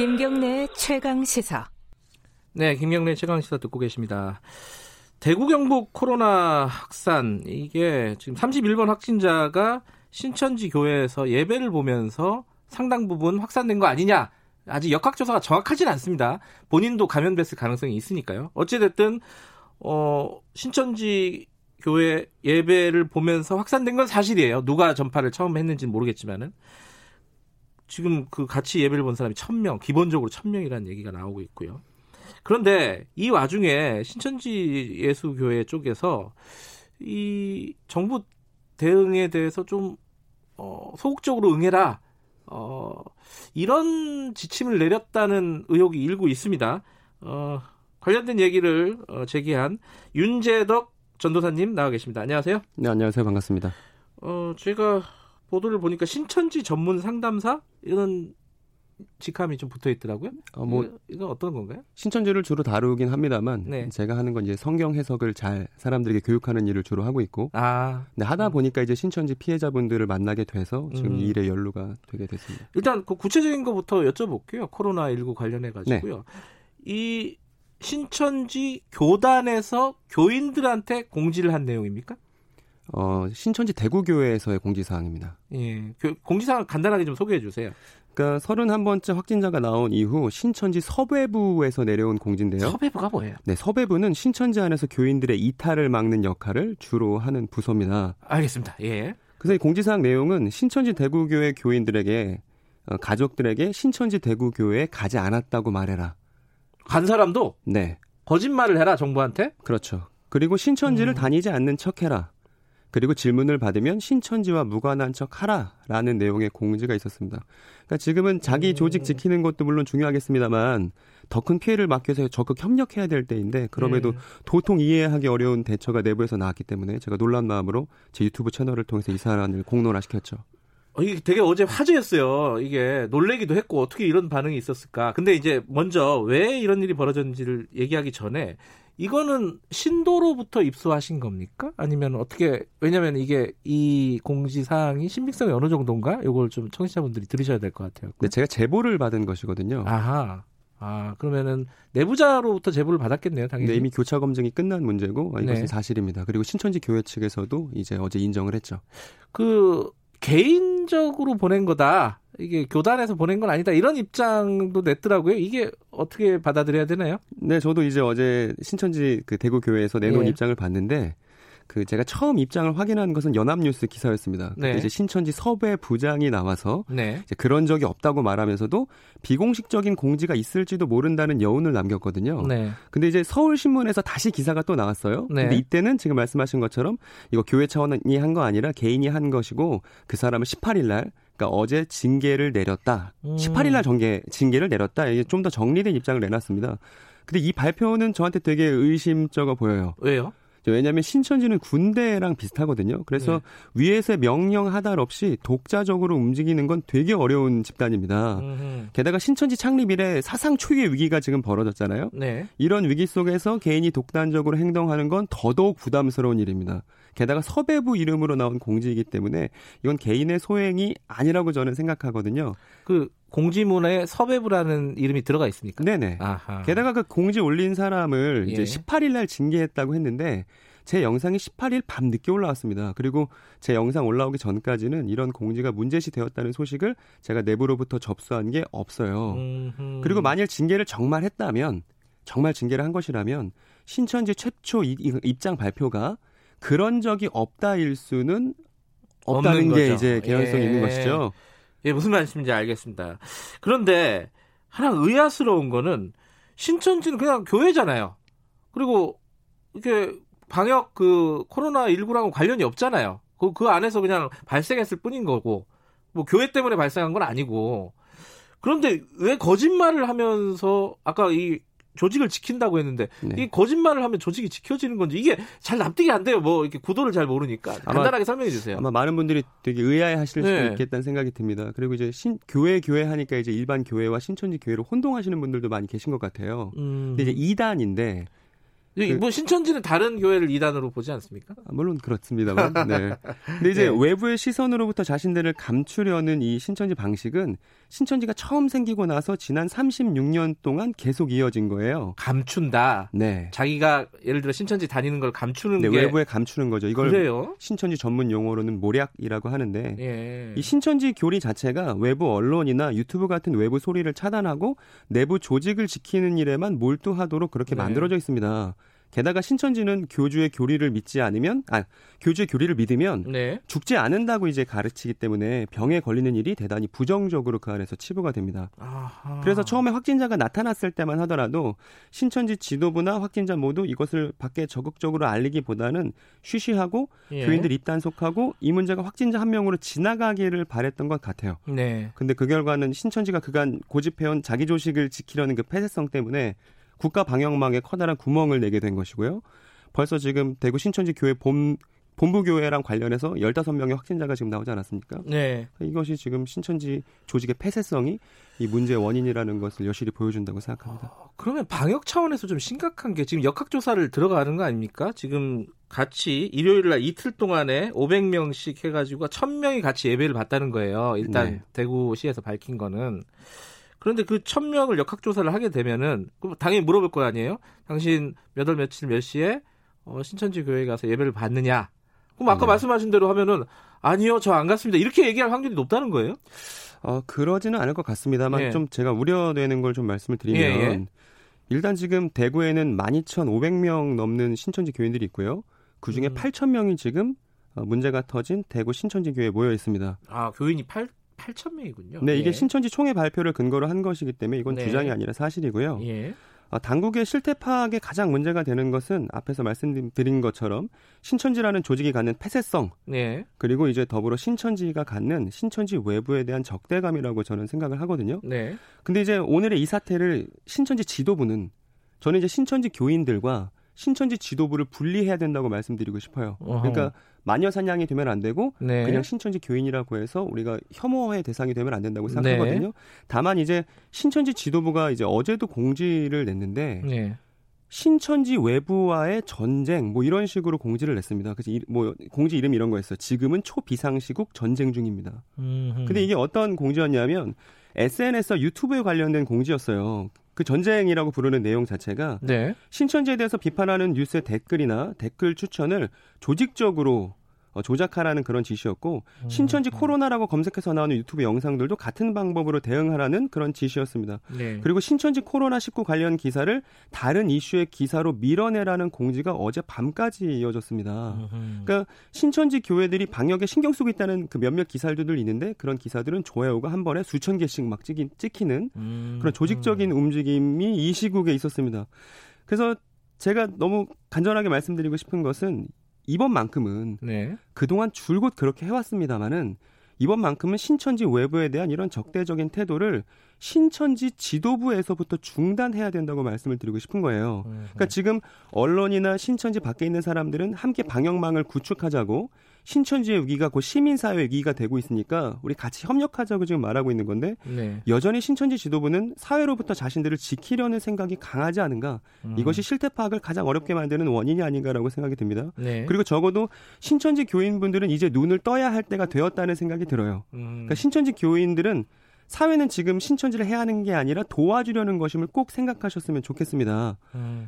김경래 최강시사. 네, 김경래 최강시사 듣고 계십니다. 대구 경북 코로나 확산, 이게 지금 31번 확진자가 신천지 교회에서 예배를 보면서 상당 부분 확산된 거 아니냐. 아직 역학조사가 정확하진 않습니다. 본인도 감염됐을 가능성이 있으니까요. 어찌됐든 신천지 교회 예배를 보면서 확산된 건 사실이에요. 누가 전파를 처음 했는지는 모르겠지만은. 지금 그 같이 예배를 본 사람이 1,000명, 기본적으로 1,000명이라는 얘기가 나오고 있고요. 그런데 이 와중에 신천지예수교회 쪽에서 이 정부 대응에 대해서 좀 소극적으로 응해라, 이런 지침을 내렸다는 의혹이 일고 있습니다. 관련된 얘기를 제기한 윤재덕 전도사님 나와 계십니다. 안녕하세요. 네, 안녕하세요. 반갑습니다. 제가 보도를 보니까 신천지 전문 상담사 이런 직함이 좀 붙어 있더라고요. 이건 어떤 건가요? 신천지를 주로 다루긴 합니다만, 네. 제가 하는 건 이제 성경 해석을 잘 사람들에게 교육하는 일을 주로 하고 있고, 근데 하다 보니까 이제 신천지 피해자분들을 만나게 돼서 지금 이 일의 연루가 되게 됐습니다. 일단 그 구체적인 것부터 여쭤볼게요. 코로나19 관련해 가지고요. 네. 이 신천지 교단에서 교인들한테 공지를 한 내용입니까? 신천지 대구교회에서의 공지사항입니다. 예, 공지사항을 간단하게 좀 소개해 주세요. 그러니까 31번째 확진자가 나온 이후 신천지 섭외부에서 내려온 공지인데요. 섭외부가 뭐예요? 네, 섭외부는 신천지 안에서 교인들의 이탈을 막는 역할을 주로 하는 부서입니다. 알겠습니다. 예. 그래서 이 공지사항 내용은 신천지 대구교회 교인들에게, 가족들에게 신천지 대구교회에 가지 않았다고 말해라. 간 사람도? 네. 거짓말을 해라, 정부한테? 그렇죠. 그리고 신천지를 다니지 않는 척해라. 그리고 질문을 받으면 신천지와 무관한 척 하라라는 내용의 공지가 있었습니다. 그러니까 지금은 자기 조직 지키는 것도 물론 중요하겠습니다만 더 큰 피해를 막기 위해서 적극 협력해야 될 때인데 그럼에도 도통 이해하기 어려운 대처가 내부에서 나왔기 때문에 제가 놀란 마음으로 제 유튜브 채널을 통해서 이 사안을 공론화시켰죠. 이게 되게 어제 화제였어요. 이게 놀래기도 했고 어떻게 이런 반응이 있었을까. 근데 이제 먼저 왜 이런 일이 벌어졌는지를 얘기하기 전에 이거는 신도로부터 입수하신 겁니까? 아니면 어떻게, 왜냐면 이게 이 공지사항이 신빙성이 어느 정도인가? 이걸 좀 청취자분들이 들으셔야 될 것 같아요. 네, 제가 제보를 받은 것이거든요. 아하. 그러면은 내부자로부터 제보를 받았겠네요, 당연히. 네, 이미 교차 검증이 끝난 문제고, 이것은 네. 사실입니다. 그리고 신천지 교회 측에서도 이제 어제 인정을 했죠. 개인적으로 보낸 거다. 이게 교단에서 보낸 건 아니다. 이런 입장도 냈더라고요. 이게 어떻게 받아들여야 되나요? 네, 저도 이제 어제 신천지 대구교회에서 내놓은 입장을 봤는데 제가 처음 입장을 확인한 것은 연합뉴스 기사였습니다. 네. 이제 신천지 섭외 부장이 나와서 이제 그런 적이 없다고 말하면서도 비공식적인 공지가 있을지도 모른다는 여운을 남겼거든요. 네. 근데 이제 서울신문에서 다시 기사가 또 나왔어요. 네. 근데 이때는 지금 말씀하신 것처럼 이거 교회 차원이 한 거 아니라 개인이 한 것이고 그 사람은 18일 날 그러니까 어제 징계를 내렸다. 18일 날 징계를 내렸다. 이게 좀 더 정리된 입장을 내놨습니다. 근데 이 발표는 저한테 되게 의심쩍어 보여요. 왜요? 왜냐하면 신천지는 군대랑 비슷하거든요. 그래서 위에서 명령 하달 없이 독자적으로 움직이는 건 되게 어려운 집단입니다. 게다가 신천지 창립 이래 사상 초유의 위기가 지금 벌어졌잖아요. 네. 이런 위기 속에서 개인이 독단적으로 행동하는 건 더더욱 부담스러운 일입니다. 게다가 섭외부 이름으로 나온 공지이기 때문에 이건 개인의 소행이 아니라고 저는 생각하거든요. 공지문에 섭외부라는 이름이 들어가 있습니까? 네네. 아하. 게다가 그 공지 올린 사람을 이제 18일 날 징계했다고 했는데 제 영상이 18일 밤 늦게 올라왔습니다. 그리고 제 영상 올라오기 전까지는 이런 공지가 문제시 되었다는 소식을 제가 내부로부터 접수한 게 없어요. 그리고 만일 징계를 정말 했다면, 정말 징계를 한 것이라면 신천지 최초 입장 발표가 그런 적이 없다일 수는 없다는 게 거죠. 이제 개연성이 있는 것이죠. 예, 무슨 말씀인지 알겠습니다. 그런데 하나 의아스러운 거는 신천지는 그냥 교회잖아요. 그리고 이렇게 방역 코로나19랑은 관련이 없잖아요. 그 안에서 그냥 발생했을 뿐인 거고 뭐 교회 때문에 발생한 건 아니고. 그런데 왜 거짓말을 하면서 아까 이 조직을 지킨다고 했는데 이 거짓말을 하면 조직이 지켜지는 건지 이게 잘 납득이 안 돼요. 이렇게 구도를 잘 모르니까 간단하게 설명해 주세요. 아마 많은 분들이 되게 의아해하실 수도 있겠다는 생각이 듭니다. 그리고 이제 교회 하니까 이제 일반 교회와 신천지 교회로 혼동하시는 분들도 많이 계신 것 같아요. 근데 이제 2단인데 뭐 신천지는 다른 교회를 이단으로 보지 않습니까? 물론 그렇습니다만. 네. 근데 이제 네. 외부의 시선으로부터 자신들을 감추려는 이 신천지 방식은 신천지가 처음 생기고 나서 지난 36년 동안 계속 이어진 거예요. 감춘다. 네. 자기가 예를 들어 신천지 다니는 걸 감추는 네, 게 외부에 감추는 거죠. 이걸 그래요? 신천지 전문 용어로는 모략이라고 하는데 예. 이 신천지 교리 자체가 외부 언론이나 유튜브 같은 외부 소리를 차단하고 내부 조직을 지키는 일에만 몰두하도록 그렇게 네. 만들어져 있습니다. 게다가 신천지는 교주의 교리를 믿지 않으면, 교주의 교리를 믿으면 네. 죽지 않는다고 이제 가르치기 때문에 병에 걸리는 일이 대단히 부정적으로 그 안에서 치부가 됩니다. 아하. 그래서 처음에 확진자가 나타났을 때만 하더라도 신천지 지도부나 확진자 모두 이것을 밖에 적극적으로 알리기보다는 쉬쉬하고 예. 교인들 입단속하고 이 문제가 확진자 한 명으로 지나가기를 바랬던 것 같아요. 네. 근데 그 결과는 신천지가 그간 고집해온 자기 조직을 지키려는 그 폐쇄성 때문에 국가 방역망에 커다란 구멍을 내게 된 것이고요. 벌써 지금 대구 신천지 교회 본부교회랑 관련해서 15명의 확진자가 지금 나오지 않았습니까? 네. 이것이 지금 신천지 조직의 폐쇄성이 이 문제의 원인이라는 것을 여실히 보여준다고 생각합니다. 그러면 방역 차원에서 좀 심각한 게 지금 역학조사를 들어가는 거 아닙니까? 지금 같이 일요일날 이틀 동안에 500명씩 해가지고 1,000명이 같이 예배를 받다는 거예요. 일단 네. 대구시에서 밝힌 거는. 그런데 그 1,000명을 역학조사를 하게 되면은, 그럼 당연히 물어볼 거 아니에요? 당신 몇 월, 며칠, 몇 시에, 신천지 교회에 가서 예배를 받느냐? 그럼 아까 네. 말씀하신 대로 하면은, 아니요, 저 안 갔습니다. 이렇게 얘기할 확률이 높다는 거예요? 그러지는 않을 것 같습니다만, 예. 좀 제가 우려되는 걸 좀 말씀을 드리면, 예. 일단 지금 대구에는 12,500명 넘는 신천지 교인들이 있고요. 그 중에 8,000명이 지금 문제가 터진 대구 신천지 교회에 모여 있습니다. 아, 교인이 8,000명이군요. 네, 이게 예. 신천지 총회 발표를 근거로 한 것이기 때문에 이건 네. 주장이 아니라 사실이고요. 예. 당국의 실태 파악에 가장 문제가 되는 것은 앞에서 말씀드린 것처럼 신천지라는 조직이 갖는 폐쇄성, 예. 그리고 이제 더불어 신천지가 갖는 신천지 외부에 대한 적대감이라고 저는 생각을 하거든요. 네. 근데 이제 오늘의 이 사태를 신천지 지도부는 저는 이제 신천지 교인들과 신천지 지도부를 분리해야 된다고 말씀드리고 싶어요. 어허. 그러니까 마녀사냥이 되면 안 되고 네. 그냥 신천지 교인이라고 해서 우리가 혐오의 대상이 되면 안 된다고 생각하거든요. 네. 다만 이제 신천지 지도부가 이제 어제도 공지를 냈는데 네. 신천지 외부와의 전쟁 뭐 이런 식으로 공지를 냈습니다. 그래서 뭐 공지 이름 이런 거였어요. 지금은 초비상시국 전쟁 중입니다. 근데 이게 어떤 공지였냐면 SNS와 유튜브에 관련된 공지였어요. 그 전쟁이라고 부르는 내용 자체가 네. 신천지에 대해서 비판하는 뉴스의 댓글이나 댓글 추천을 조직적으로 조작하라는 그런 지시였고 신천지 코로나라고 검색해서 나오는 유튜브 영상들도 같은 방법으로 대응하라는 그런 지시였습니다. 네. 그리고 신천지 코로나19 관련 기사를 다른 이슈의 기사로 밀어내라는 공지가 어제 밤까지 이어졌습니다. 그러니까 신천지 교회들이 방역에 신경 쓰고 있다는 그 몇몇 기사들도 있는데 그런 기사들은 좋아요가 한 번에 수천 개씩 막 찍히는 그런 조직적인 움직임이 이 시국에 있었습니다. 그래서 제가 너무 간절하게 말씀드리고 싶은 것은 이번만큼은 네. 그동안 줄곧 그렇게 해왔습니다마는 이번만큼은 신천지 외부에 대한 이런 적대적인 태도를 신천지 지도부에서부터 중단해야 된다고 말씀을 드리고 싶은 거예요. 그러니까 지금 언론이나 신천지 밖에 있는 사람들은 함께 방역망을 구축하자고 신천지의 위기가 곧 시민사회의 위기가 되고 있으니까 우리 같이 협력하자고 지금 말하고 있는 건데 네. 여전히 신천지 지도부는 사회로부터 자신들을 지키려는 생각이 강하지 않은가. 이것이 실태 파악을 가장 어렵게 만드는 원인이 아닌가라고 생각이 듭니다. 네. 그리고 적어도 신천지 교인분들은 이제 눈을 떠야 할 때가 되었다는 생각이 들어요. 그러니까 신천지 교인들은 사회는 지금 신천지를 해야 하는 게 아니라 도와주려는 것임을 꼭 생각하셨으면 좋겠습니다.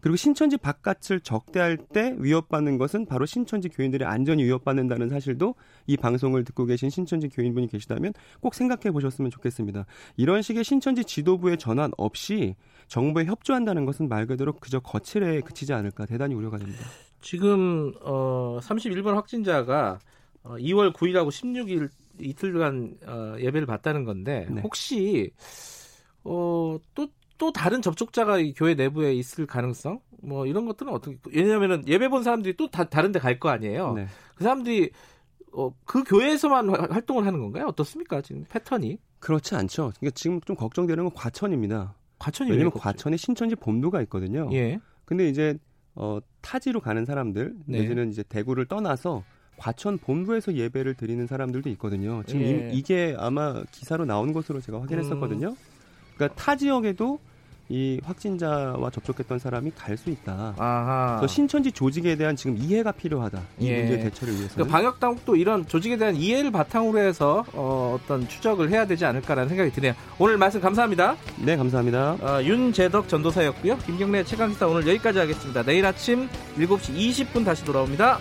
그리고 신천지 바깥을 적대할 때 위협받는 것은 바로 신천지 교인들의 안전이 위협받는다는 사실도 이 방송을 듣고 계신 신천지 교인분이 계시다면 꼭 생각해 보셨으면 좋겠습니다. 이런 식의 신천지 지도부의 전환 없이 정부에 협조한다는 것은 말 그대로 그저 거칠에 그치지 않을까 대단히 우려가 됩니다. 지금 31번 확진자가 2월 9일하고 16일 이틀간 예배를 받다는 건데 네. 혹시 또 다른 접촉자가 교회 내부에 있을 가능성 뭐 이런 것들은 어떻게 왜냐하면은 예배 본 사람들이 또 다른 데 갈 거 아니에요. 네. 그 사람들이 그 교회에서만 활동을 하는 건가요? 어떻습니까? 지금 패턴이 그렇지 않죠. 그러니까 지금 좀 걱정되는 건 과천입니다. 과천이 왜냐면 과천에 신천지 본부가 있거든요. 예. 근데 이제 타지로 가는 사람들 네. 내지는 이제 대구를 떠나서 과천 본부에서 예배를 드리는 사람들도 있거든요. 지금 예. 이게 아마 기사로 나온 것으로 제가 확인했었거든요. 그러니까 타 지역에도 이 확진자와 접촉했던 사람이 갈 수 있다. 아하. 그래서 신천지 조직에 대한 지금 이해가 필요하다. 이 예. 문제 대처를 위해서. 그러니까 방역 당국도 이런 조직에 대한 이해를 바탕으로 해서 어떤 추적을 해야 되지 않을까라는 생각이 드네요. 오늘 말씀 감사합니다. 네, 감사합니다. 윤재덕 전도사였고요. 김경래 최강시사 오늘 여기까지 하겠습니다. 내일 아침 7시 20분 다시 돌아옵니다.